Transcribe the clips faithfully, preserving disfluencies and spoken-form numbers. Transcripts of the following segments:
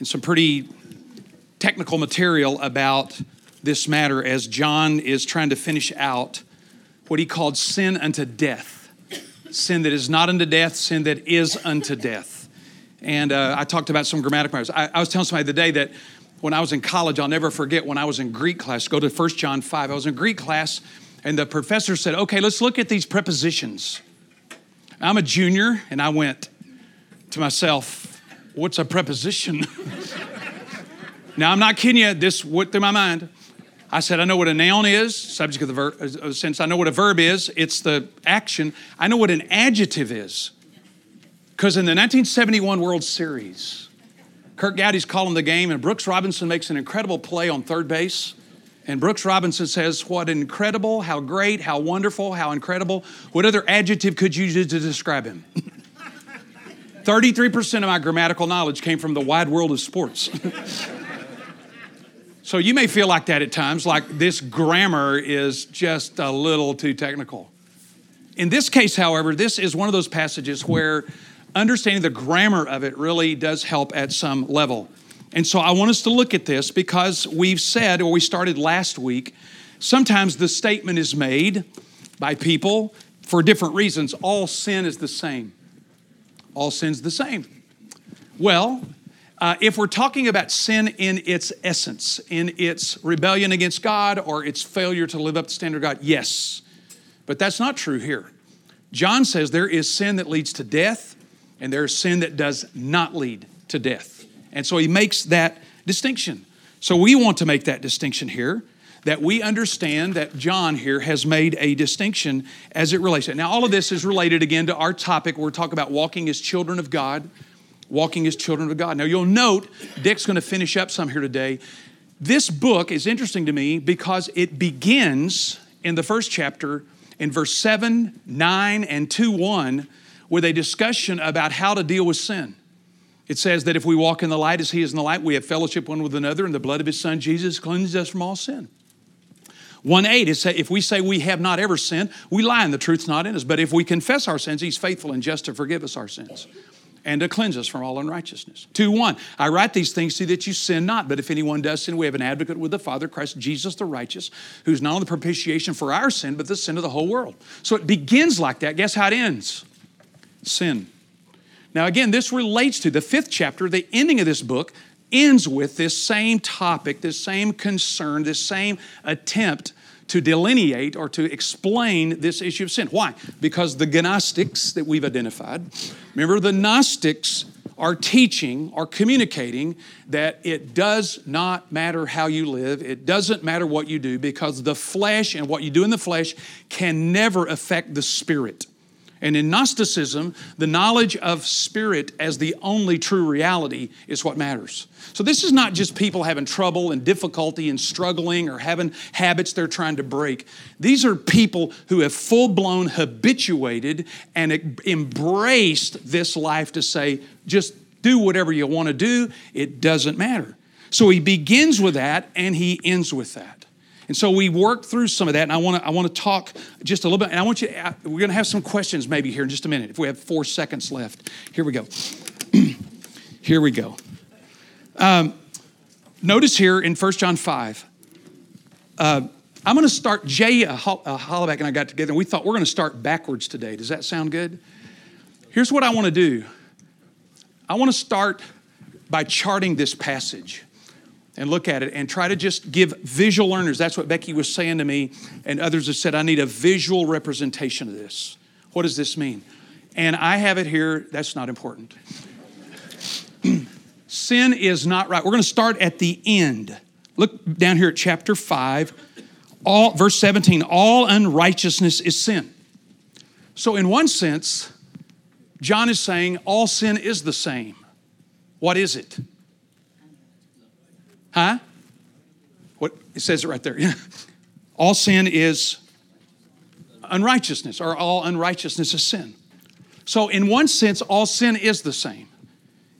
and some pretty technical material about this matter as John is trying to finish out what he called sin unto death. Sin that is not unto death, sin that is unto death. And uh, I talked about some grammatical matters. I, I was telling somebody the day that when I was in college, I'll never forget when I was in Greek class, go to First John five. I was in Greek class, and the professor said, okay, let's look at these prepositions. I'm a junior, and I went to myself, what's a preposition? Now, I'm not kidding you. This went through my mind. I said, I know what a noun is, subject of the verb, uh, since I know what a verb is, it's the action. I know what an adjective is. Because in the nineteen seventy-one World Series, Kirk Gowdy's calling the game, and Brooks Robinson makes an incredible play on third base. And Brooks Robinson says, what incredible, how great, how wonderful, how incredible. What other adjective could you use to describe him? thirty-three percent of my grammatical knowledge came from the wide world of sports. So you may feel like that at times, like this grammar is just a little too technical. In this case, however, this is one of those passages where understanding the grammar of it really does help at some level. And so I want us to look at this because we've said, or we started last week, sometimes the statement is made by people for different reasons. All sin is the same. All sin's the same. Well, Uh, if we're talking about sin in its essence, in its rebellion against God or its failure to live up to the standard of God, yes. But that's not true here. John says there is sin that leads to death, and there is sin that does not lead to death. And so he makes that distinction. So we want to make that distinction here, that we understand that John here has made a distinction as it relates to it. Now, all of this is related, again, to our topic. We're talking about walking as children of God. Walking as children of God. Now, you'll note, Dick's going to finish up some here today. This book is interesting to me because it begins in the first chapter in verse seven, nine, and two, one with a discussion about how to deal with sin. It says that if we walk in the light as he is in the light, we have fellowship one with another, and the blood of his son, Jesus, cleanses us from all sin. one eight, it says, if we say we have not ever sinned, we lie and the truth's not in us. But if we confess our sins, he's faithful and just to forgive us our sins and to cleanse us from all unrighteousness. two one, I write these things so that you sin not, but if anyone does sin, we have an advocate with the Father, Christ Jesus the righteous, who's not only the propitiation for our sin, but the sin of the whole world. So it begins like that. Guess how it ends? Sin. Now again, this relates to the fifth chapter. The ending of this book ends with this same topic, this same concern, this same attempt to delineate or to explain this issue of sin. Why? Because the Gnostics that we've identified, remember the Gnostics are teaching, are communicating that it does not matter how you live, it doesn't matter what you do, because the flesh and what you do in the flesh can never affect the spirit. And in Gnosticism, the knowledge of spirit as the only true reality is what matters. So this is not just people having trouble and difficulty and struggling or having habits they're trying to break. These are people who have full-blown habituated and embraced this life to say, just do whatever you want to do. It doesn't matter. So he begins with that and he ends with that. And so we worked through some of that, and I want to I want to talk just a little bit. And I want you to, we're going to have some questions maybe here in just a minute. If we have four seconds left, here we go. Here we go. Um, notice here in First John five. Uh, I'm going to start. Jay uh, Hollaback and I got together, and we thought we're going to start backwards today. Does that sound good? Here's what I want to do. I want to start by charting this passage and look at it and try to just give visual learners. That's what Becky was saying to me, and others have said, I need a visual representation of this. What does this mean? And I have it here. That's not important. Sin is not right. We're going to start at the end. Look down here at chapter five, all, verse seventeen, all unrighteousness is sin. So in one sense, John is saying all sin is the same. What is it? Huh? What it says it right there. All sin is unrighteousness, or all unrighteousness is sin. So in one sense, all sin is the same.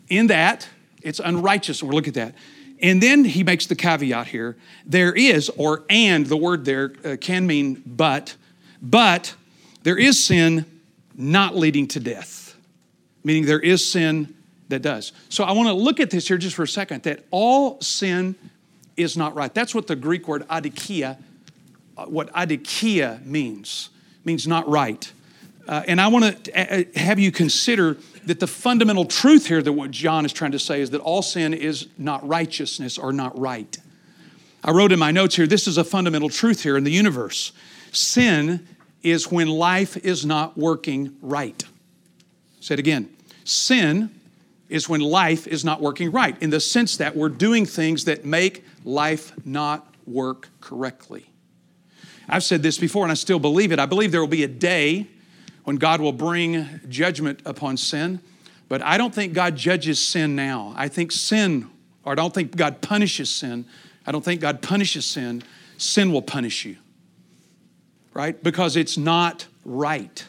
In that, it's unrighteous. We'll look at that. And then he makes the caveat here. There is, or and, the word there uh, can mean but. But there is sin not leading to death. Meaning there is sin that does. So I want to look at this here just for a second, that all sin is not right. That's what the Greek word adikia, what adikia means, means not right. Uh, and I want to have you consider that the fundamental truth here that what John is trying to say is that all sin is not righteousness or not right. I wrote in my notes here, this is a fundamental truth here in the universe. Sin is when life is not working right. Say it again. Sin is when life is not working right, in the sense that we're doing things that make life not work correctly. I've said this before and I still believe it. I believe there will be a day when God will bring judgment upon sin, but I don't think God judges sin now. I think sin, or I don't think God punishes sin. I don't think God punishes sin. Sin will punish you, right? Because it's not right.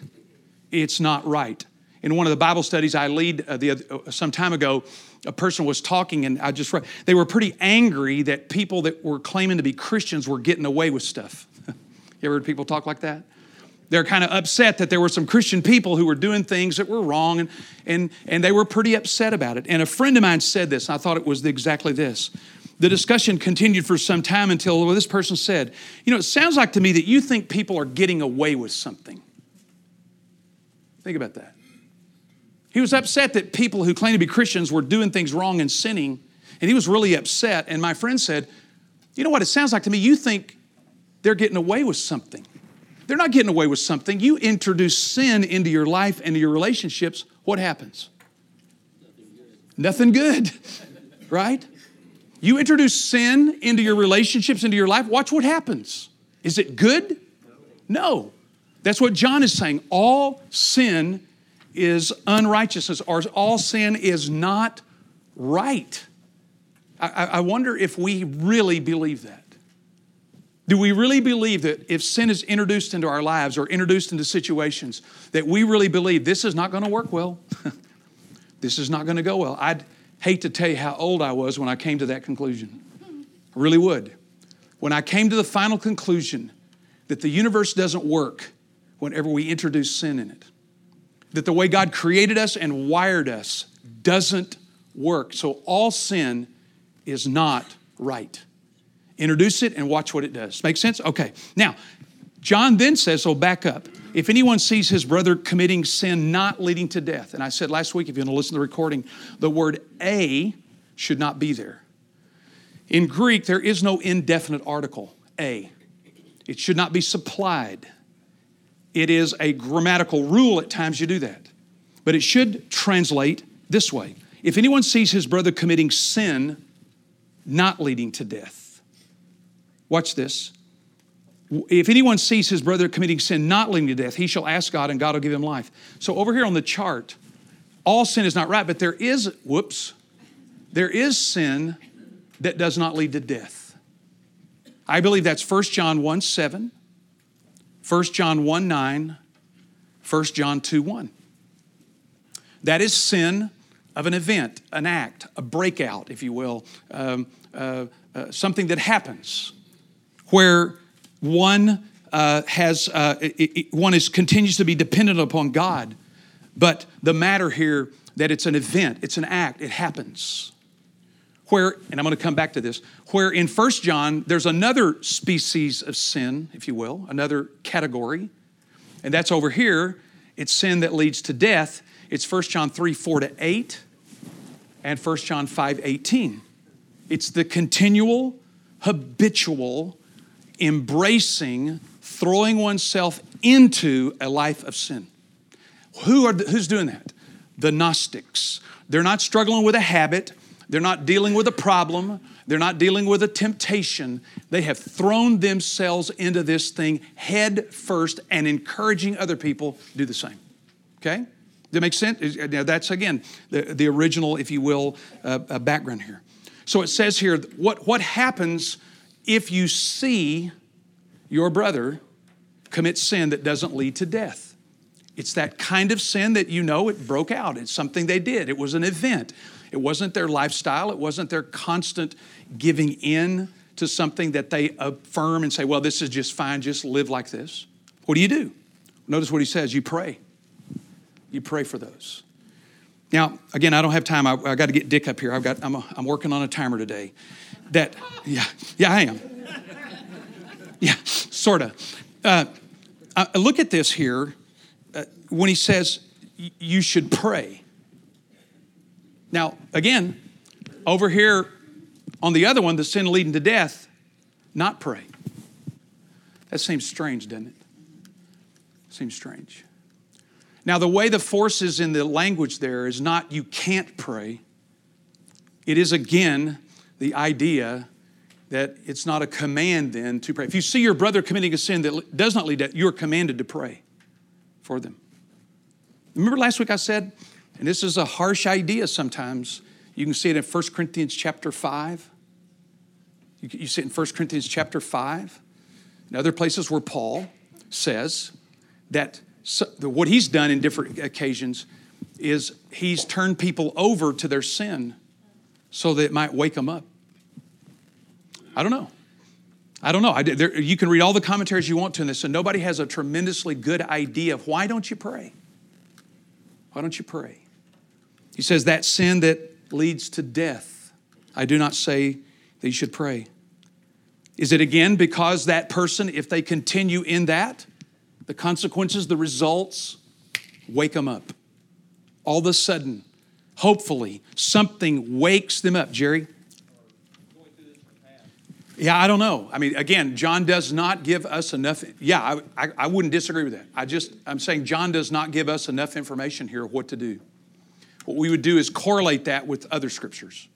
It's not right. In one of the Bible studies I lead uh, the, uh, some time ago, a person was talking, and I just read, they were pretty angry that people that were claiming to be Christians were getting away with stuff. You ever heard people talk like that? They're kind of upset that there were some Christian people who were doing things that were wrong, and, and, and they were pretty upset about it. And a friend of mine said this, and I thought it was exactly this. The discussion continued for some time until well, this person said, you know, it sounds like to me that you think people are getting away with something. Think about that. He was upset that people who claim to be Christians were doing things wrong and sinning, and he was really upset. And my friend said, you know what, it sounds like to me you think they're getting away with something. They're not getting away with something. You introduce sin into your life and your relationships, what happens? Nothing good. Nothing good, right? You introduce sin into your relationships, into your life, watch what happens. Is it good? No. That's what John is saying. All sin is unrighteousness, or all sin is not right. I, I wonder if we really believe that. Do we really believe that if sin is introduced into our lives or introduced into situations, that we really believe this is not going to work well? This is not going to go well. I'd hate to tell you how old I was when I came to that conclusion. I really would. When I came to the final conclusion that the universe doesn't work whenever we introduce sin in it, that the way God created us and wired us doesn't work. So all sin is not right. Introduce it and watch what it does. Make sense? Okay. Now, John then says, so back up. If anyone sees his brother committing sin not leading to death, and I said last week, if you want to listen to the recording, the word a should not be there. In Greek, there is no indefinite article, a. It should not be supplied. It is a grammatical rule at times you do that. But it should translate this way. If anyone sees his brother committing sin not leading to death. Watch this. If anyone sees his brother committing sin not leading to death, he shall ask God and God will give him life. So over here on the chart, all sin is not right, but there is, whoops, there is sin that does not lead to death. I believe that's First John one seven, First John one nine, First John two one. That is sin of an event, an act, a breakout, if you will, um, uh, uh, something that happens where One uh, has uh, it, it, one is continues to be dependent upon God, but the matter here that it's an event, it's an act, it happens. Where, and I'm going to come back to this, where in First John there's another species of sin, if you will, another category, and that's over here. It's sin that leads to death. It's First John three, four to eight, and First John five, eighteen. It's the continual, habitual, embracing, throwing oneself into a life of sin. Who are the, who's doing that? The Gnostics. They're not struggling with a habit. They're not dealing with a problem. They're not dealing with a temptation. They have thrown themselves into this thing head first and encouraging other people to do the same. Okay? Does that make sense? Now that's, again, the, the original, if you will, uh, uh, background here. So it says here, what, what happens if you see your brother commit sin that doesn't lead to death? It's that kind of sin that you know it broke out. It's something they did. It was an event. It wasn't their lifestyle. It wasn't their constant giving in to something that they affirm and say, well, this is just fine. Just live like this. What do you do? Notice what he says. You pray. You pray for those. Now, again, I don't have time. I, I got to get Dick up here. I've got. I'm. A, I'm working on a timer today. That. Yeah. Yeah, I am. Yeah, sorta. Uh, uh, look at this here uh, when he says you should pray. Now, again, over here on the other one, the sin leading to death, not pray. That seems strange, doesn't it? Seems strange. Now, the way the forces in the language there is not you can't pray. It is, again, the idea that it's not a command then to pray. If you see your brother committing a sin that does not lead to death, you're commanded to pray for them. Remember last week I said, and this is a harsh idea sometimes. You can see it in First Corinthians chapter five. You, you see it in First Corinthians chapter five. And other places where Paul says that so, the, what he's done in different occasions is he's turned people over to their sin so that it might wake them up. I don't know. I don't know. I, there, you can read all the commentaries you want to in this, and nobody has a tremendously good idea of why don't you pray? Why don't you pray? He says that sin that leads to death, I do not say that you should pray. Is it again because that person, if they continue in that, the consequences, the results, wake them up. All of a sudden, hopefully, something wakes them up. Jerry? Yeah, I don't know. I mean, again, John does not give us enough. Yeah, I, I, I wouldn't disagree with that. I just, I'm saying John does not give us enough information here of what to do. What we would do is correlate that with other scriptures.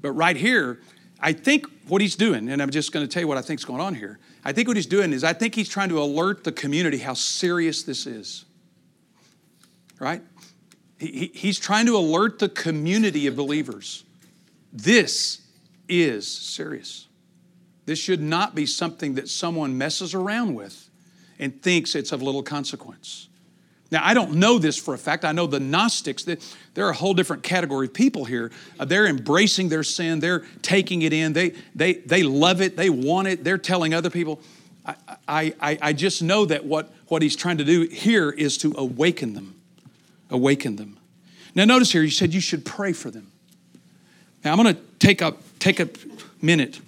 But right here, I think what he's doing, and I'm just going to tell you what I think is going on here. I think what he's doing is I think he's trying to alert the community how serious this is, right? He, he's trying to alert the community of believers. This is serious. This should not be something that someone messes around with and thinks it's of little consequence. Now, I don't know this for a fact. I know the Gnostics, they're a whole different category of people here. They're embracing their sin. They're taking it in. They they they love it. They want it. They're telling other people. I, I, I just know that what, what he's trying to do here is to awaken them. Awaken them. Now, notice here, you said you should pray for them. Now, I'm going to take a, take a minute.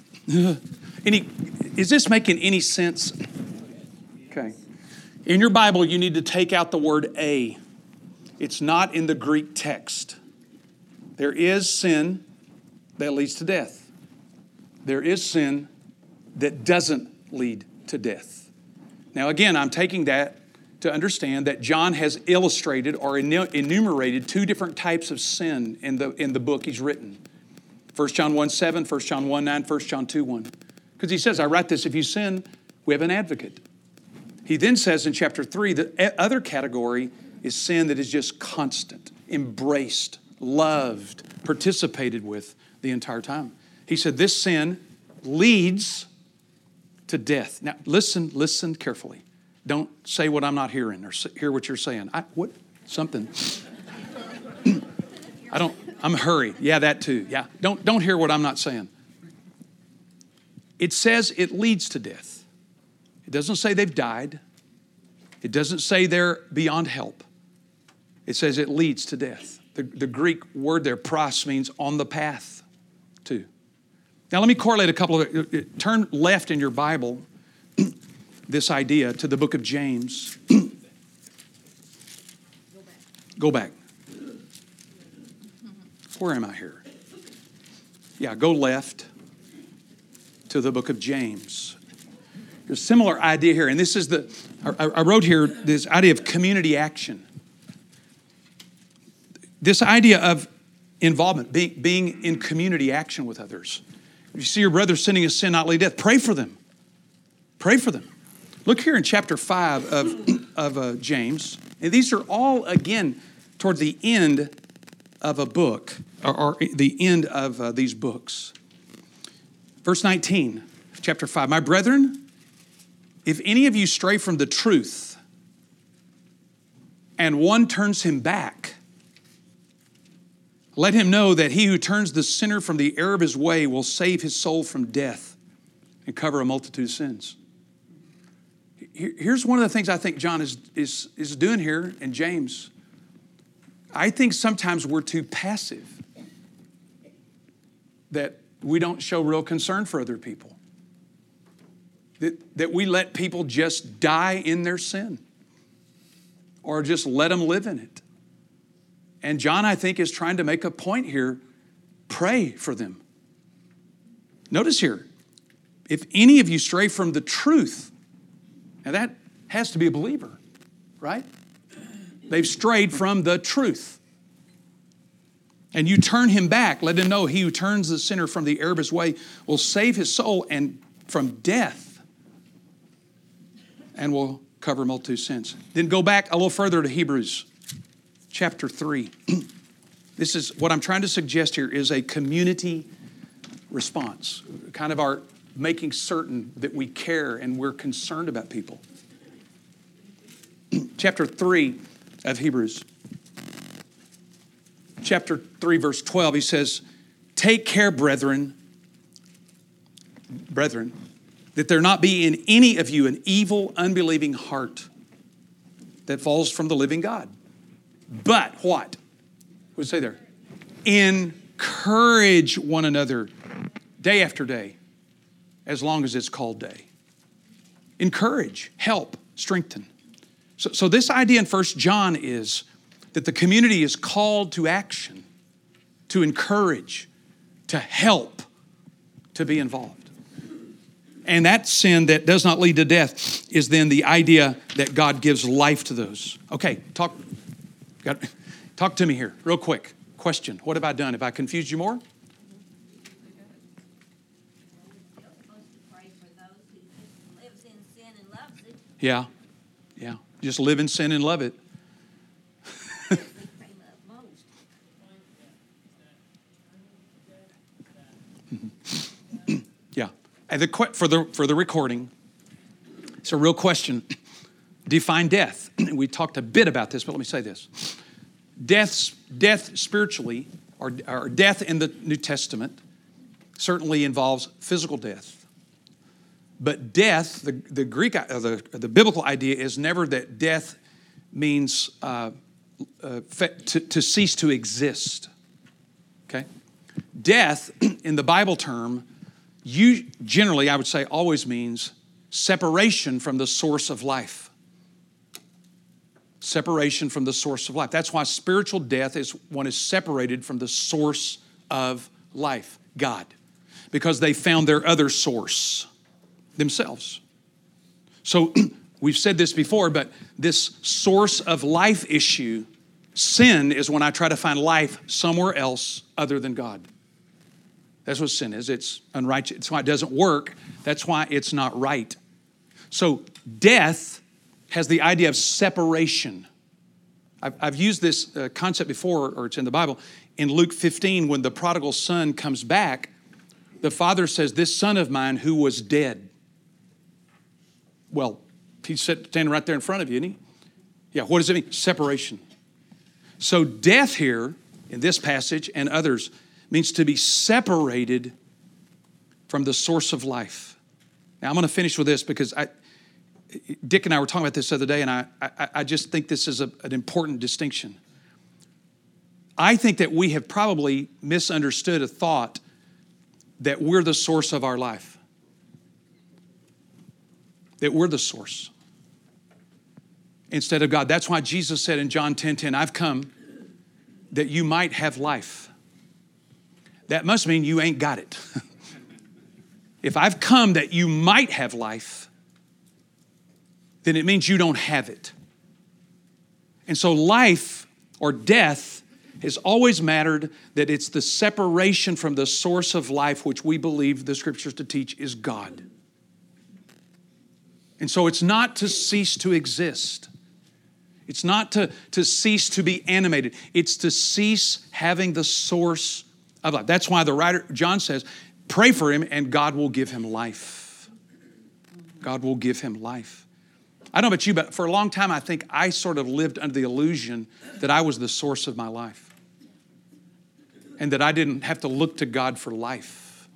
Any, is this making any sense? Okay. In your Bible, you need to take out the word a. It's not in the Greek text. There is sin that leads to death. There is sin that doesn't lead to death. Now, again, I'm taking that to understand that John has illustrated or enumerated two different types of sin in the, in the book he's written. First John one seven, First John one nine, First John two one. Because he says, I write this, if you sin, we have an advocate. He then says in chapter three, the other category is sin that is just constant, embraced, loved, participated with the entire time. He said this sin leads to death. Now, listen, listen carefully. Don't say what I'm not hearing or hear what you're saying. I, what? Something. I don't, I'm hurried. Yeah, that too. Yeah. Don't, don't hear what I'm not saying. It says it leads to death. It doesn't say they've died. It doesn't say they're beyond help. It says it leads to death. The, the Greek word there, pros, means on the path to. Now let me correlate a couple of, turn left in your Bible, this idea to the book of James. Go back. Go back. Where am I here? Yeah, go left to the book of James. There's a similar idea here, and this is the, I, I wrote here this idea of community action. This idea of involvement, being, being in community action with others. If you see your brother sinning a sin not lead to death, pray for them. Pray for them. Look here in chapter five of, of uh, James, and these are all, again, toward the end of a book, or, or the end of uh, these books. Verse nineteen of chapter five, my brethren, if any of you stray from the truth and one turns him back, let him know that he who turns the sinner from the error of his way will save his soul from death and cover a multitude of sins. Here's one of the things I think John is, is, is doing here, and James. I think sometimes we're too passive, that we don't show real concern for other people, that, that we let people just die in their sin or just let them live in it. And John, I think, is trying to make a point here. Pray for them. Notice here, if any of you stray from the truth, now that has to be a believer, right? They've strayed from the truth. And you turn him back, let him know he who turns the sinner from the error of his way will save his soul and from death and will cover multitude sins. Then go back a little further to Hebrews chapter three. This is what I'm trying to suggest here is a community response, kind of our making certain that we care and we're concerned about people. Chapter three of Hebrews. Chapter three, verse twelve, he says, take care, brethren, brethren, that there not be in any of you an evil, unbelieving heart that falls from the living God. But what? What does it say there? Encourage one another day after day, as long as it's called day. Encourage, help, strengthen. So, so this idea in First John is that the community is called to action, to encourage, to help, to be involved. And that sin that does not lead to death is then the idea that God gives life to those. Okay, talk, got, talk to me here real quick. Question, what have I done? Have I confused you more? Yeah, yeah. Just live in sin and love it. Yeah. And the, for the for the recording, it's a real question. Define death. We talked a bit about this, but let me say this: death, death spiritually, or, or death in the New Testament, certainly involves physical death. But death, the, the Greek, or the, the biblical idea is never that death means uh, uh, to, to cease to exist. Okay, death in the Bible term, you generally, I would say, always means separation from the source of life. Separation from the source of life. That's why spiritual death is one is separated from the source of life, God, because they found their other source. Themselves. So we've said this before, but this source of life issue, sin is when I try to find life somewhere else other than God. That's what sin is. It's unrighteous. That's why it doesn't work. That's why it's not right. So death has the idea of separation. I've, I've used this uh, concept before, or it's in the Bible. In Luke fifteen, when the prodigal son comes back, the father says, this son of mine who was dead. Well, he's standing right there in front of you, isn't he? Yeah, what does it mean? Separation. So death here, in this passage and others, means to be separated from the source of life. Now, I'm going to finish with this because I, Dick and I were talking about this the other day, and I, I, I just think this is a, an important distinction. I think that we have probably misunderstood a thought that we're the source of our life. That we're the source instead of God. That's why Jesus said in John ten ten, I've come that you might have life. That must mean you ain't got it. If I've come that you might have life, then it means you don't have it. And so life or death has always mattered that it's the separation from the source of life, which we believe the scriptures to teach is God. And so it's not to cease to exist. It's not to, to cease to be animated. It's to cease having the source of life. That's why the writer, John says, pray for him and God will give him life. God will give him life. I don't know about you, but for a long time, I think I sort of lived under the illusion that I was the source of my life and that I didn't have to look to God for life.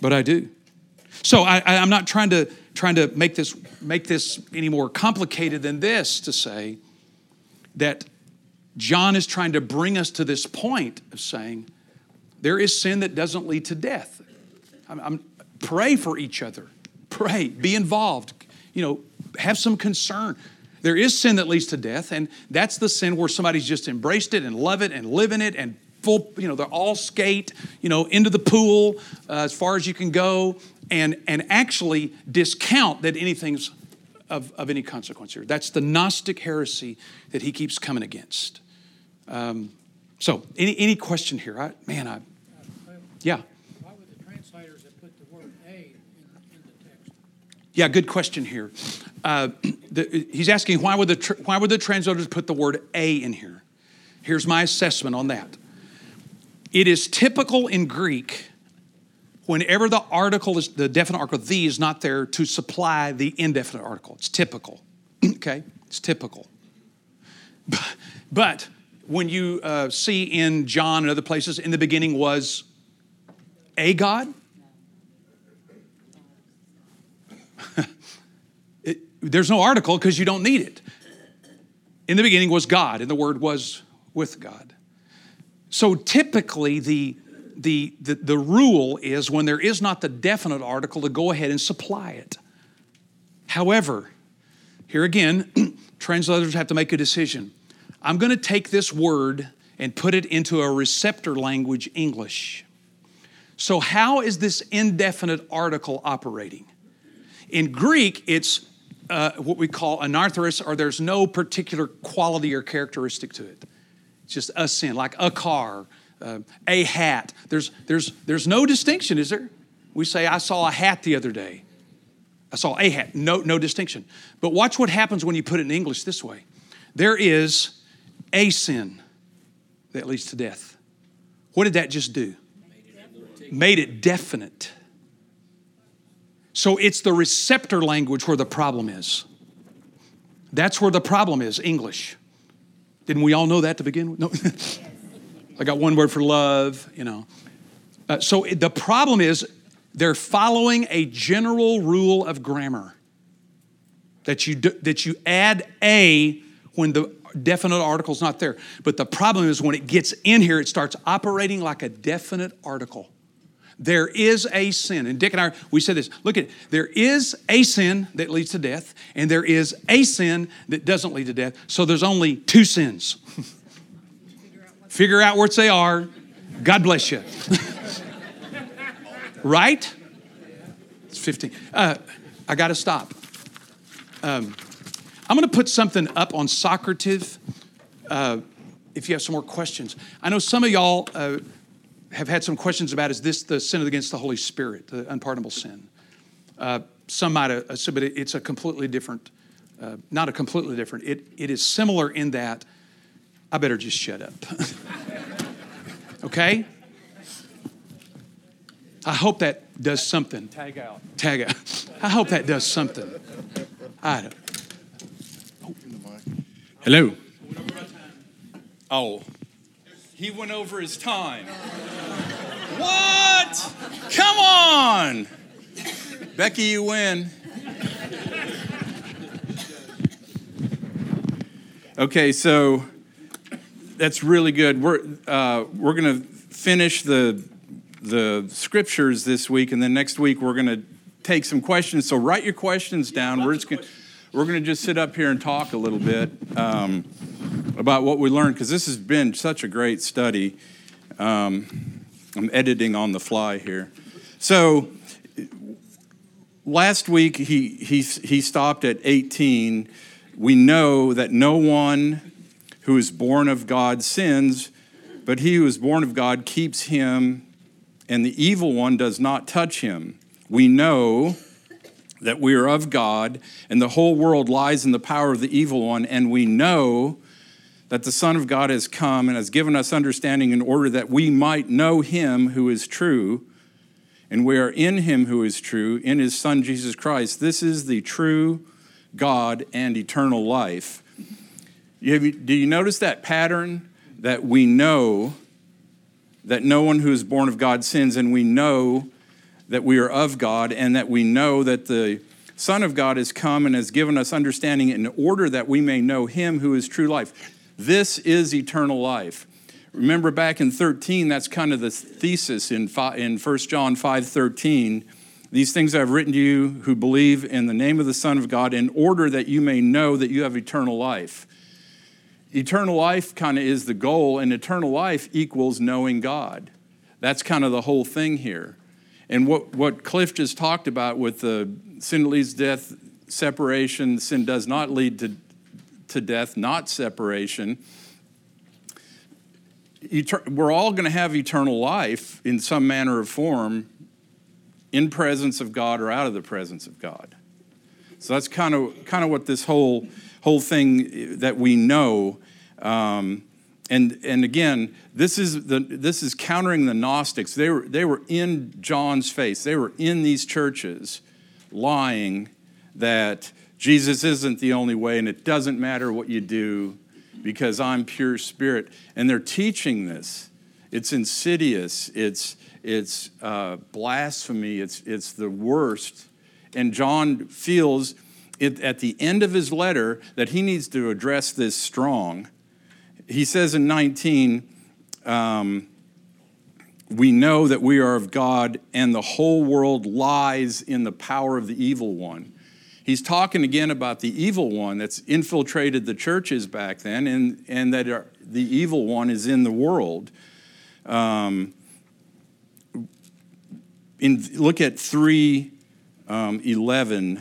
But I do. So I, I, I'm not trying to trying to make this make this any more complicated than this to say that John is trying to bring us to this point of saying, there is sin that doesn't lead to death. I'm, I'm, pray for each other. Pray. Be involved. You know, have some concern. There is sin that leads to death, and that's the sin where somebody's just embraced it and love it and live in it and full, you know, they're all skate, you know, into the pool uh, as far as you can go and and actually discount that anything's of, of any consequence here. That's the Gnostic heresy that he keeps coming against. Um, so, any any question here? I, man, I... Yeah. Why would the translators have put the word A in, in the text? Yeah, good question here. Uh, the, he's asking, why would the tr- why would the translators put the word A in here? Here's my assessment on that. It is typical in Greek, whenever the article is, the definite article, the is not there to supply the indefinite article. It's typical, okay? It's typical. But, but when you uh, see in John and other places, in the beginning was a God. it, there's no article because you don't need it. In the beginning was God, and the Word was with God. So typically the, the the the rule is when there is not the definite article to go ahead and supply it. However, here again, translators have to make a decision. I'm going to take this word and put it into a receptor language English. So how is this indefinite article operating? In Greek, it's uh, what we call anarthrous, or there's no particular quality or characteristic to it. Just a sin, like a car, uh, a hat. There's there's there's no distinction, is there? We say, I saw a hat the other day. I saw a hat. No, no distinction. But watch what happens when you put it in English this way. There is a sin that leads to death. What did that just do? Made it, Made it definite. So it's the receptor language where the problem is. That's where the problem is, English. Didn't we all know that to begin with? No. I got one word for love, you know. Uh, so it, the problem is they're following a general rule of grammar that you do, that you add a when the definite article's not there. But the problem is when it gets in here, it starts operating like a definite article. There is a sin. And Dick and I, we said this. Look at it. There is a sin that leads to death, and there is a sin that doesn't lead to death. So there's only two sins. Figure out what Figure out what they are. God bless you. Right? It's fifteen. Uh, I got to stop. Um, I'm going to put something up on Socrative uh, if you have some more questions. I know some of y'all... Uh, have had some questions about, is this the sin against the Holy Spirit, the unpardonable sin? Uh, some might assume, but it's a completely different, uh, not a completely different, it it is similar in that, I better just shut up. Okay? I hope that does something. Tag out. Tag out. I hope that does something. I don't. Oh. Hello. Oh. He went over his time. What? Come on. Becky, you win. Okay, so that's really good. We're uh, we're going to finish the the scriptures this week, and then next week we're going to take some questions. So write your questions down. We're just gonna, we're going to just sit up here and talk a little bit. Um, about what we learned, because this has been such a great study. Um, I'm editing on the fly here. So last week he he he stopped at eighteen. We know that no one who is born of God sins, but he who is born of God keeps him, and the evil one does not touch him. We know that we are of God, and the whole world lies in the power of the evil one, and we know that the Son of God has come and has given us understanding in order that we might know him who is true, and we are in him who is true, in his Son Jesus Christ. This is the true God and eternal life. You, do you notice that pattern? That we know that no one who is born of God sins, and we know that we are of God, and that we know that the Son of God has come and has given us understanding in order that we may know him who is true life. This is eternal life. Remember back in thirteen, that's kind of the thesis in in First John five thirteen. These things I have written to you who believe in the name of the Son of God, in order that you may know that you have eternal life. Eternal life kind of is the goal, and eternal life equals knowing God. That's kind of the whole thing here. And what, what Cliff just talked about with the sin leads death, separation, sin does not lead to, to death, not separation. Eter- we're all going to have eternal life in some manner or form, in presence of God or out of the presence of God. So that's kind of kind of what this whole whole thing that we know. Um, And and again, this is the this is countering the Gnostics. They were they were in John's face. They were in these churches, lying that Jesus isn't the only way, and it doesn't matter what you do, because I'm pure spirit. And they're teaching this. It's insidious. It's it's uh, blasphemy. It's it's the worst. And John feels it, at the end of his letter, that he needs to address this strong. He says in nineteen, um, we know that we are of God, and the whole world lies in the power of the evil one. He's talking again about the evil one that's infiltrated the churches back then, and, and that are, the evil one is in the world. Um, in, look at three eleven,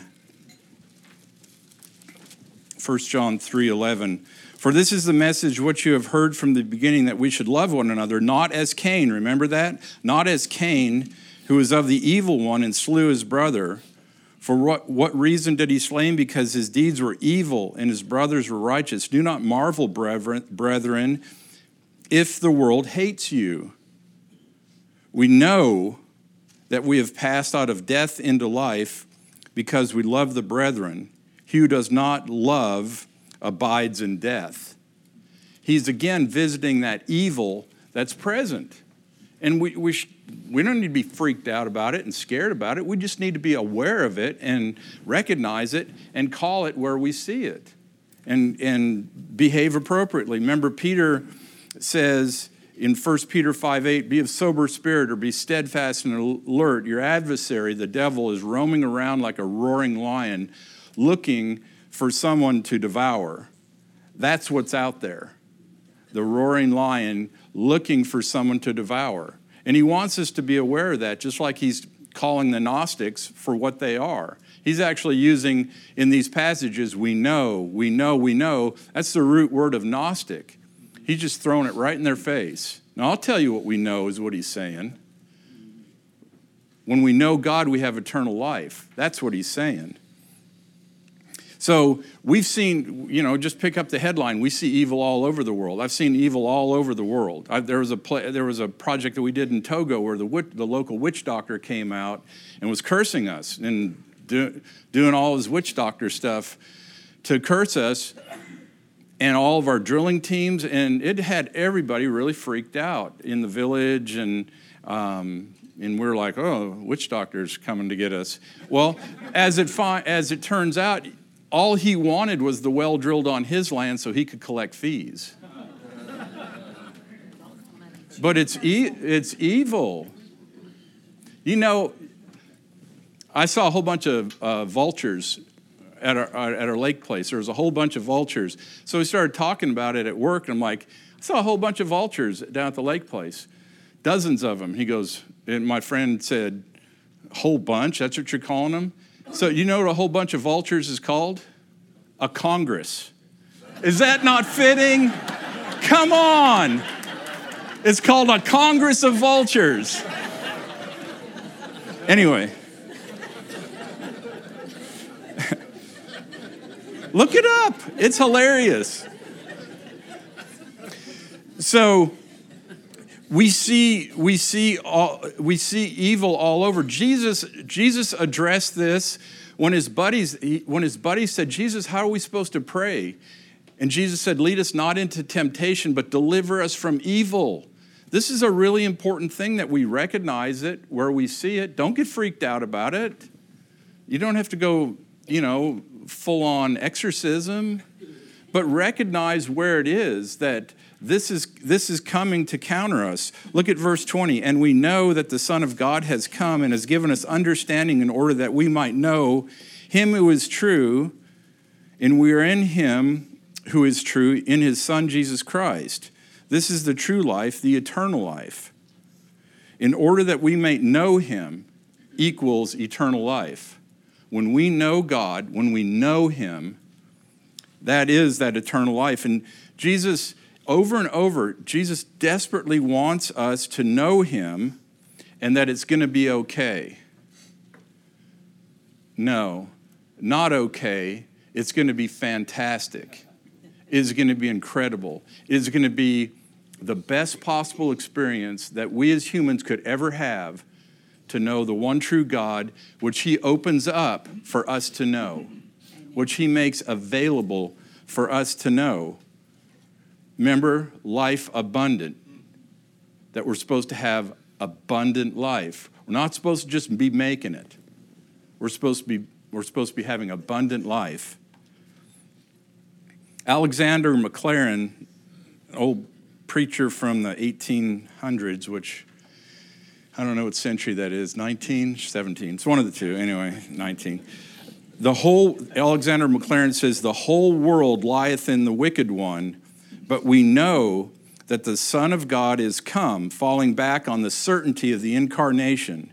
First John three eleven. For this is the message which you have heard from the beginning, that we should love one another, not as Cain, remember that? Not as Cain, who was of the evil one and slew his brother. For what, what reason did he slay him? Because his deeds were evil and his brothers were righteous. Do not marvel, brethren, if the world hates you. We know that we have passed out of death into life because we love the brethren. He who does not love abides in death. He's again visiting that evil that's present. And we we, sh- we don't need to be freaked out about it and scared about it. We just need to be aware of it and recognize it and call it where we see it and, and behave appropriately. Remember, Peter says in First Peter five eight, be of sober spirit, or be steadfast and alert. Your adversary, the devil, is roaming around like a roaring lion, looking for someone to devour. That's what's out there. The roaring lion looking for someone to devour. And he wants us to be aware of that, just like he's calling the Gnostics for what they are. He's actually using, in these passages, we know, we know, we know. That's the root word of Gnostic. He's just throwing it right in their face. Now, I'll tell you what we know is what he's saying. When we know God, we have eternal life. That's what he's saying. So we've seen, you know, just pick up the headline. We see evil all over the world. I've seen evil all over the world. I, there was a play, there was a project that we did in Togo where the the local witch doctor came out and was cursing us and do, doing all his witch doctor stuff to curse us and all of our drilling teams. And it had everybody really freaked out in the village, and um, And we're like, oh, witch doctor's coming to get us. Well, as it fi- as it turns out, all he wanted was the well drilled on his land so he could collect fees. But it's e- it's evil. You know, I saw a whole bunch of uh, vultures at our at our lake place. There was a whole bunch of vultures. So we started talking about it at work, and I'm like, I saw a whole bunch of vultures down at the lake place. Dozens of them. He goes, and my friend said, whole bunch, that's what you're calling them? So you know what a whole bunch of vultures is called? A Congress. Is that not fitting? Come on. It's called a Congress of Vultures. Anyway. Look it up. It's hilarious. So We see we see all, we see evil all over. Jesus Jesus addressed this when his buddies when his buddies said, Jesus, how are we supposed to pray? And Jesus said, lead us not into temptation, but deliver us from evil. This is a really important thing, that we recognize it where we see it. Don't get freaked out about it. You don't have to go, you know, full on exorcism. but recognize where it is that this is, this is coming to counter us. Look at verse twenty. And we know that the Son of God has come and has given us understanding in order that we might know him who is true, and we are in him who is true, in his Son, Jesus Christ. This is the true life, the eternal life. In order that we may know him equals eternal life. When we know God, when we know him, that is that eternal life. And Jesus, over and over, Jesus desperately wants us to know him and that it's going to be okay. No, not okay. It's going to be fantastic. It's going to be incredible. It's going to be the best possible experience that we as humans could ever have to know the one true God, which he opens up for us to know, which he makes available for us to know. Remember, life abundant, that we're supposed to have abundant life. We're not supposed to just be making it. We're supposed to be, we're supposed to be having abundant life. Alexander McLaren, an old preacher from the eighteen hundreds, which I don't know what century that is, nineteen, seventeen, it's one of the two, anyway, nineteen. The whole, Alexander McLaren says, the whole world lieth in the wicked one, but we know that the Son of God is come, falling back on the certainty of the incarnation,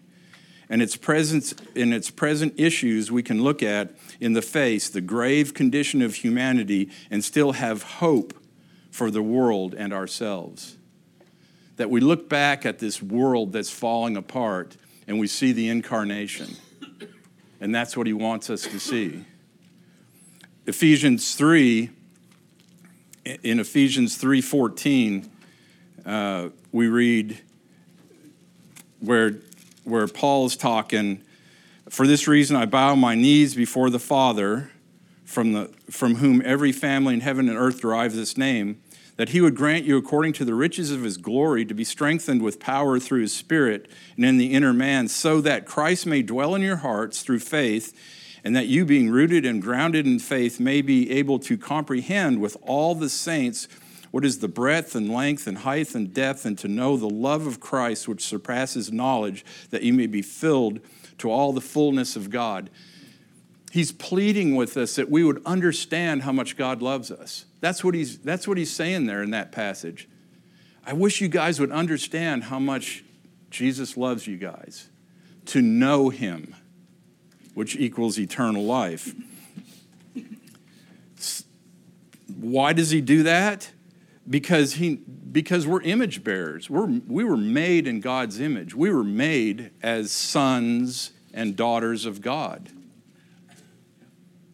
and its presence, in its present issues we can look at in the face the grave condition of humanity and still have hope for the world and ourselves. That we look back at this world that's falling apart and we see the incarnation. And that's what he wants us to see. Ephesians three, in Ephesians three fourteen, uh, we read where, where Paul's talking, for this reason I bow my knees before the Father, from the from whom every family in heaven and earth derives its name, that he would grant you according to the riches of his glory to be strengthened with power through his Spirit and in the inner man, so that Christ may dwell in your hearts through faith, and that you, being rooted and grounded in faith, may be able to comprehend with all the saints what is the breadth and length and height and depth, and to know the love of Christ which surpasses knowledge, that you may be filled to all the fullness of God. He's pleading with us that we would understand how much God loves us. That's what he's, that's what he's saying there in that passage. I wish you guys would understand how much Jesus loves you guys. To know him, which equals eternal life. Why does he do that? Because he, because we're image bearers. We're, we were made in God's image. We were made as sons and daughters of God.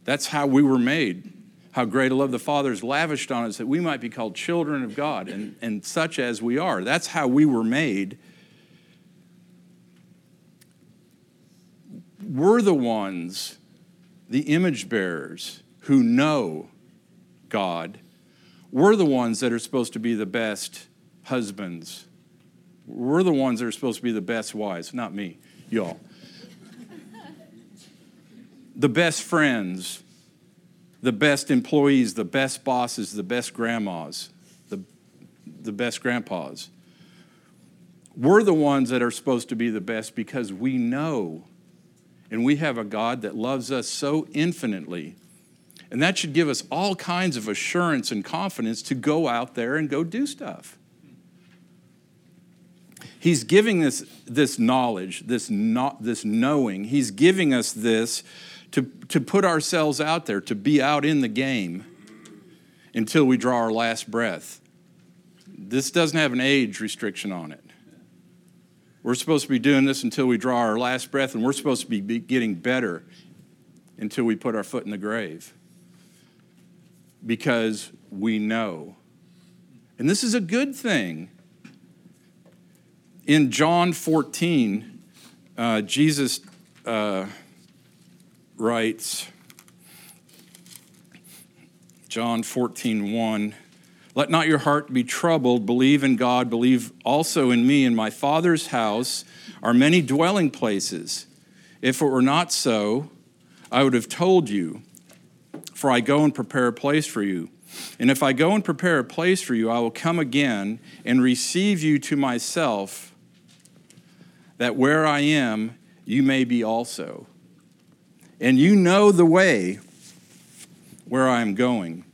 That's how we were made. How great a love the Father is lavished on us that we might be called children of God, and, and such as we are. That's how we were made. We're the ones, the image bearers, who know God. We're the ones that are supposed to be the best husbands. We're the ones that are supposed to be the best wives. Not me, y'all. The best friends, the best employees, the best bosses, the best grandmas, the, the best grandpas. We're the ones that are supposed to be the best because we know, and we have a God that loves us so infinitely. And that should give us all kinds of assurance and confidence to go out there and go do stuff. He's giving this, this knowledge, this, not, this knowing. He's giving us this to, to put ourselves out there, to be out in the game until we draw our last breath. This doesn't have an age restriction on it. We're supposed to be doing this until we draw our last breath, and we're supposed to be, be getting better until we put our foot in the grave because we know. And this is a good thing. In John fourteen, uh, Jesus uh, writes, John fourteen one, let not your heart be troubled, believe in God, believe also in me. In my Father's house are many dwelling places. If it were not so, I would have told you, for I go and prepare a place for you. And if I go and prepare a place for you, I will come again and receive you to myself, that where I am, you may be also. And you know the way where I am going.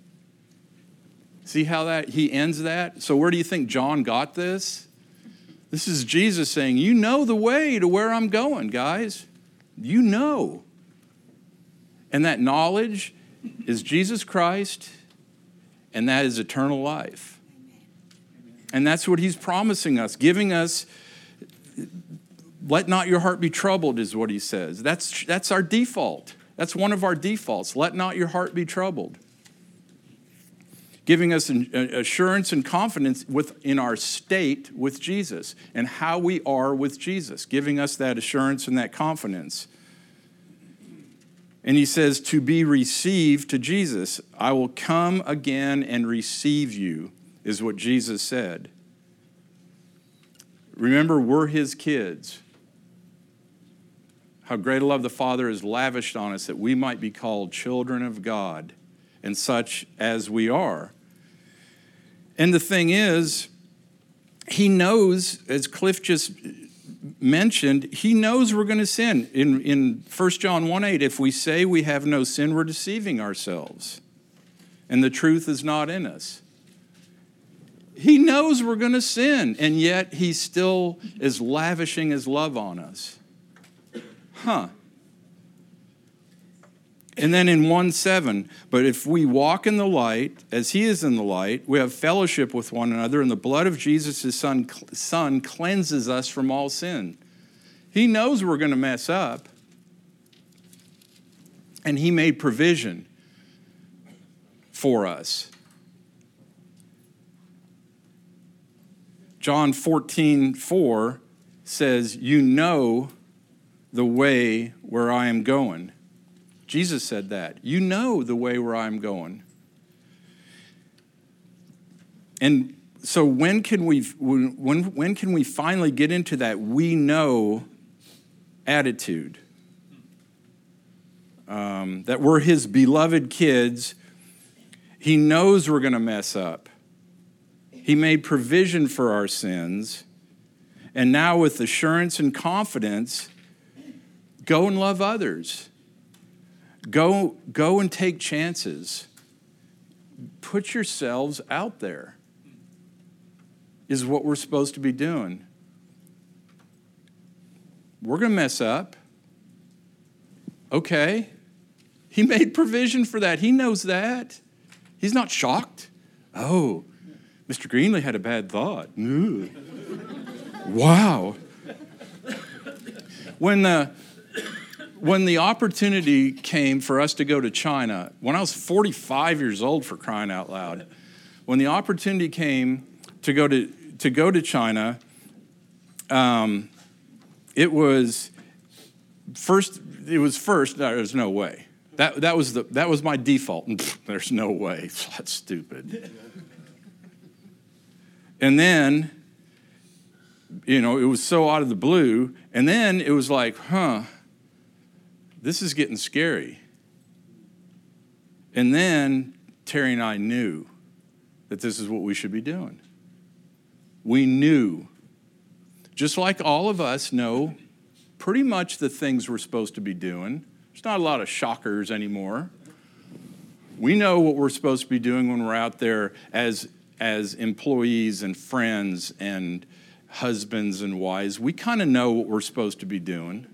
See how that he ends that? So where do you think John got this? This is Jesus saying, you know the way to where I'm going, guys. You know. And that knowledge is Jesus Christ, and that is eternal life. And that's what he's promising us, giving us, let not your heart be troubled is what he says. That's, that's our default. That's one of our defaults. Let not your heart be troubled. Giving us an assurance and confidence within our state with Jesus and how we are with Jesus, giving us that assurance and that confidence. And he says, to be received to Jesus, I will come again and receive you, is what Jesus said. Remember, we're his kids. How great a love the Father has lavished on us that we might be called children of God, and such as we are. And the thing is, he knows, as Cliff just mentioned, he knows we're going to sin. In, in First John one eight, if we say we have no sin, we're deceiving ourselves, and the truth is not in us. He knows we're going to sin, and yet he still is lavishing his love on us. Huh. And then in one seven, but if we walk in the light, as he is in the light, we have fellowship with one another, and the blood of Jesus, his son, son cleanses us from all sin. He knows we're going to mess up, and he made provision for us. John fourteen four says, you know the way where I am going. Jesus said that. You know the way where I'm going. And so when can we when when can we finally get into that we know attitude? Um, that we're his beloved kids. He knows we're going to mess up. He made provision for our sins. And now with assurance and confidence, go and love others. Go, go and take chances. Put yourselves out there is what we're supposed to be doing. We're going to mess up. Okay. He made provision for that. He knows that. He's not shocked. Oh, Mister Greenlee had a bad thought. Wow. When the... When the opportunity came for us to go to China, when I was forty-five years old, for crying out loud, when the opportunity came to go to to go to China, um, it was first. It was first. No, there's no way. That that was the that was my default. There's no way. That's stupid. And then, you know, it was so out of the blue. And then it was like, huh. This is getting scary. And then Terry and I knew that this is what we should be doing. We knew, just like all of us know pretty much the things we're supposed to be doing. There's not a lot of shockers anymore. We know what we're supposed to be doing when we're out there as, as employees and friends and husbands and wives. We kind of know what we're supposed to be doing.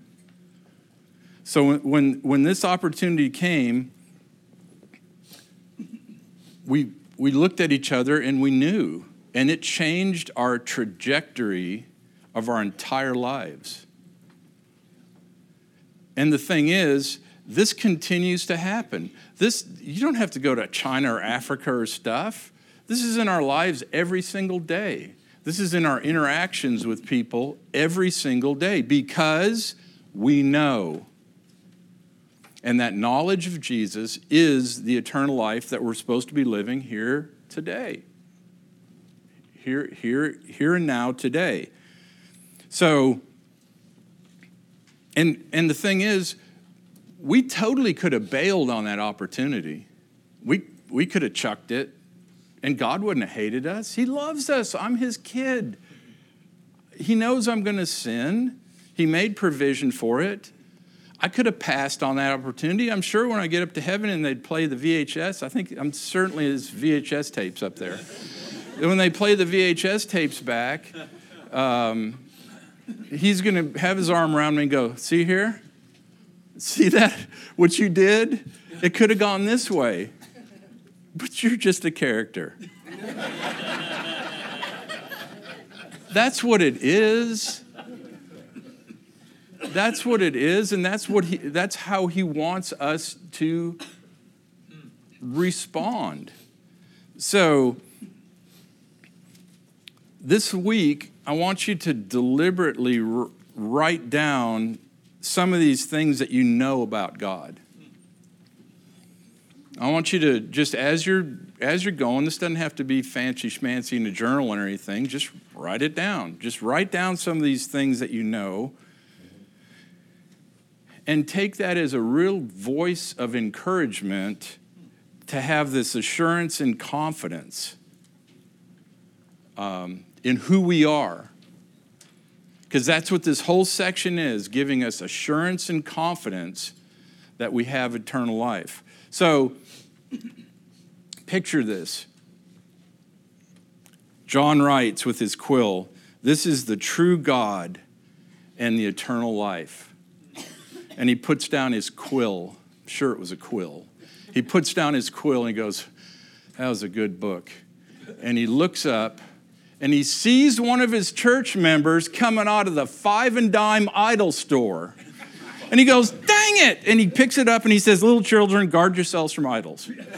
So when when this opportunity came, we we looked at each other and we knew, and it changed our trajectory of our entire lives. And the thing is, this continues to happen. This you don't have to go to China or Africa or stuff. This is in our lives every single day. This is in our interactions with people every single day because we know. And that knowledge of Jesus is the eternal life that we're supposed to be living here today. Here, here, here and now today. So, and, and the thing is, we totally could have bailed on that opportunity. We, we could have chucked it. And God wouldn't have hated us. He loves us. I'm his kid. He knows I'm going to sin. He made provision for it. I could have passed on that opportunity. I'm sure when I get up to heaven and they'd play the V H S, I think I'm certainly there's V H S tapes up there. And when they play the V H S tapes back, um, he's going to have his arm around me and go, see here? See that? What you did? It could have gone this way. But you're just a character. That's what it is. That's what it is, and that's what he, that's how he wants us to respond. So this week, I want you to deliberately r- write down some of these things that you know about God. I want you to just, as you're as you're going, this doesn't have to be fancy schmancy in a journal or anything. Just write it down. Just write down some of these things that you know. And take that as a real voice of encouragement to have this assurance and confidence um, in who we are. Because that's what this whole section is, giving us assurance and confidence that we have eternal life. So, picture this. John writes with his quill, "This is the true God and the eternal life." And he puts down his quill. I'm sure it was a quill. He puts down his quill and he goes, that was a good book. And he looks up and he sees one of his church members coming out of the five and dime idol store. And he goes, dang it! And he picks it up and he says, little children, guard yourselves from idols. Where did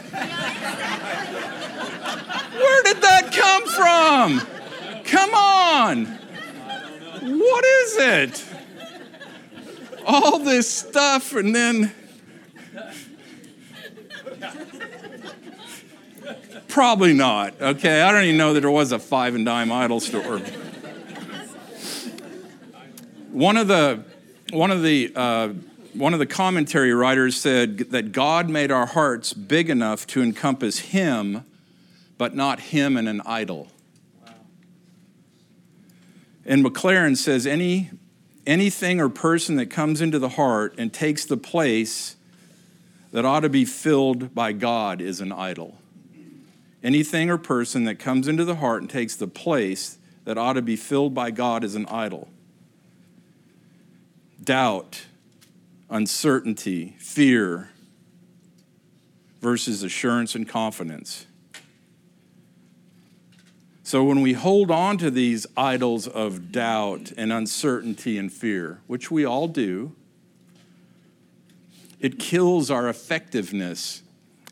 that come from? Come on! What is it? All this stuff, and then probably not. Okay, I don't even know that there was a five and dime idol store. One of the one of the uh, one of the commentary writers said that God made our hearts big enough to encompass Him, but not Him and an idol. Wow. And McLaren says any. Anything or person that comes into the heart and takes the place that ought to be filled by God is an idol. Anything or person that comes into the heart and takes the place that ought to be filled by God is an idol. Doubt, uncertainty, fear versus assurance and confidence. So when we hold on to these idols of doubt and uncertainty and fear, which we all do, it kills our effectiveness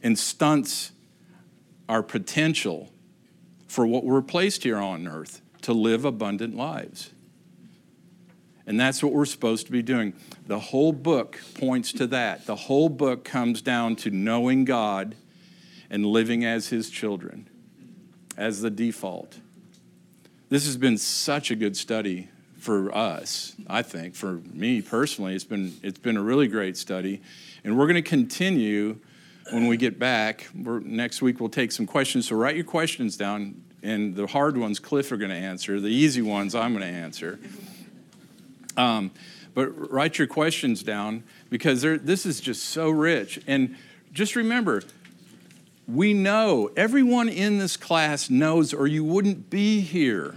and stunts our potential for what we're placed here on earth, to live abundant lives. And that's what we're supposed to be doing. The whole book points to that. The whole book comes down to knowing God and living as His children. As the default. This has been such a good study for us, I think. For me personally, it's been it's been a really great study. And we're going to continue when we get back. We're, next week we'll take some questions. So write your questions down. And the hard ones, Cliff are going to answer. The easy ones, I'm going to answer. Um, but write your questions down because this is just so rich. And just remember, we know, everyone in this class knows, or you wouldn't be here.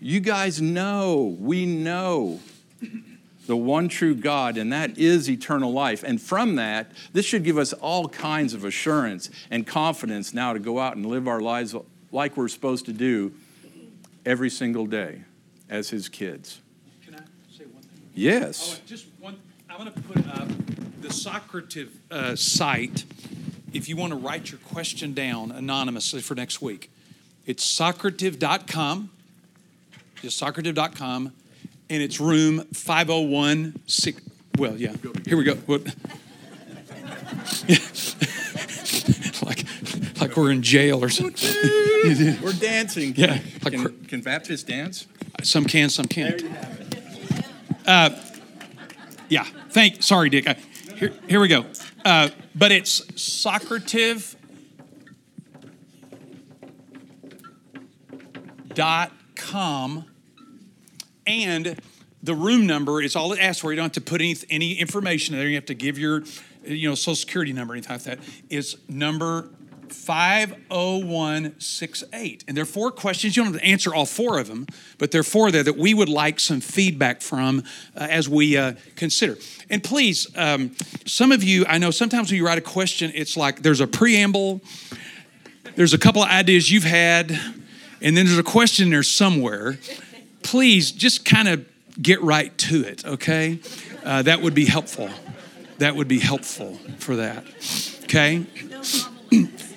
You guys know, we know the one true God, and that is eternal life. And from that, this should give us all kinds of assurance and confidence now to go out and live our lives like we're supposed to do every single day as His kids. Can I say one thing? Yes. Oh, just one, I want to put up the Socrative uh, site. If you want to write your question down anonymously for next week, it's Socrative dot com, just Socrative dot com, and it's room five oh one. Six, well, yeah, here we go. like, like we're in jail or something. We're dancing. Yeah. Like can, we're, can Baptists dance? Some can, some can't. There you have it. Uh, yeah. Thank. Sorry, Dick. I, Here, here we go. Uh, but it's Socrative dot com, and the room number is all it asks for. You don't have to put any, any information in there. You have to give your, you know, social security number or anything like that. It's number five oh one six eight. And there are four questions. You don't have to answer all four of them, but there are four there that we would like some feedback from uh, as we uh, consider. And please, um, some of you, I know sometimes when you write a question, it's like there's a preamble, there's a couple of ideas you've had, and then there's a question there somewhere. Please just kind of get right to it, okay? Uh, that would be helpful. That would be helpful for that, okay?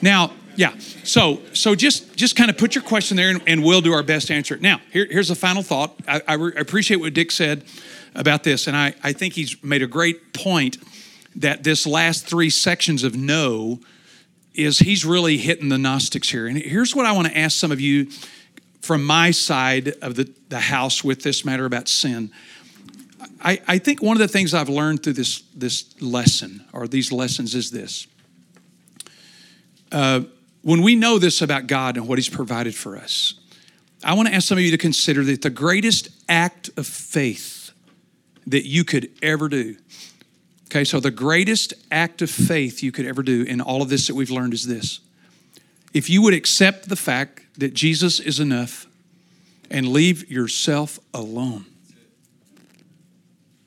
Now, yeah, so so just, just kind of put your question there, and, and we'll do our best to answer it. Now, here, here's a final thought. I, I, re- I appreciate what Dick said about this, and I, I think he's made a great point that this last three sections of no is he's really hitting the Gnostics here. And here's what I want to ask some of you from my side of the, the house with this matter about sin. I, I think one of the things I've learned through this, this lesson or these lessons is this. Uh, when we know this about God and what he's provided for us, I want to ask some of you to consider that the greatest act of faith that you could ever do, okay, so the greatest act of faith you could ever do in all of this that we've learned is this. If you would accept the fact that Jesus is enough and leave yourself alone.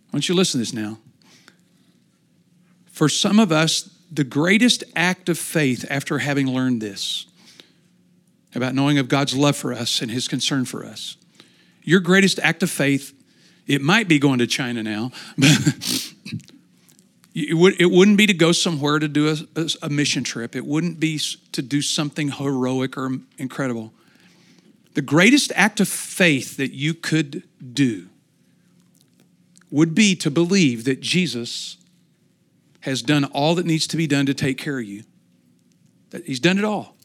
Why don't you listen to this now? For some of us, the greatest act of faith after having learned this about knowing of God's love for us and his concern for us, your greatest act of faith, it might be going to China now, but it, would, it wouldn't be to go somewhere to do a, a mission trip. It wouldn't be to do something heroic or incredible. The greatest act of faith that you could do would be to believe that Jesus has done all that needs to be done to take care of you. That he's done it all.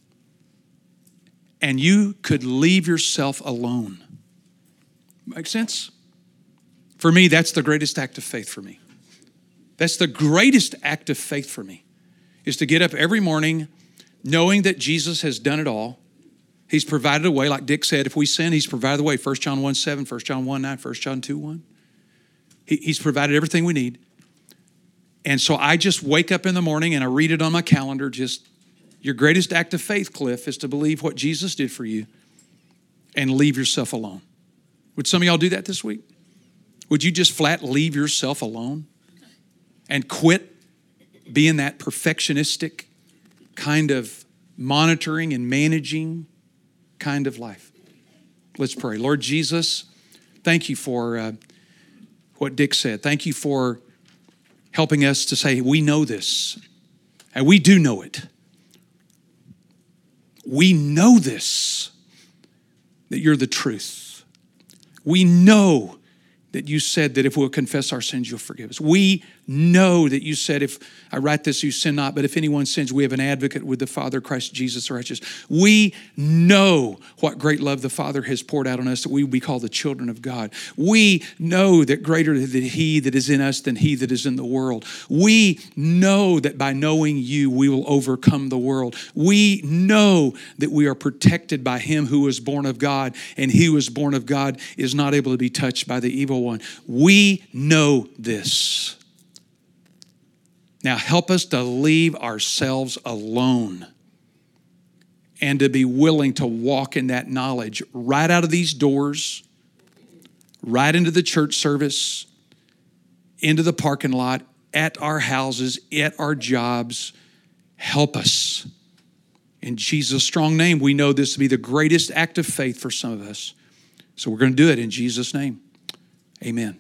And you could leave yourself alone. Make sense? For me, that's the greatest act of faith for me. That's the greatest act of faith for me, is to get up every morning knowing that Jesus has done it all. He's provided a way. Like Dick said, if we sin, he's provided a way. First John one seven, First John one nine, First John two one. He, he's provided everything we need. And so I just wake up in the morning and I read it on my calendar. Just your greatest act of faith, Cliff, is to believe what Jesus did for you and leave yourself alone. Would some of y'all do that this week? Would you just flat leave yourself alone and quit being that perfectionistic kind of monitoring and managing kind of life? Let's pray. Lord Jesus, thank you for uh, what Dick said. Thank you for helping us to say, we know this, and we do know it. We know this, that you're the truth. We know that you said that if we'll confess our sins, you'll forgive us. We know that you said, if I write this, you sin not, but if anyone sins, we have an advocate with the Father, Christ Jesus the righteous. We know what great love the Father has poured out on us, that we will be called the children of God. We know that greater is he that is in us than he that is in the world. We know that by knowing you, we will overcome the world. We know that we are protected by him who was born of God, and he who was born of God is not able to be touched by the evil one. We know this. Now help us to leave ourselves alone and to be willing to walk in that knowledge right out of these doors, right into the church service, into the parking lot, at our houses, at our jobs. Help us. In Jesus' strong name, we know this to be the greatest act of faith for some of us. So we're going to do it in Jesus' name. Amen.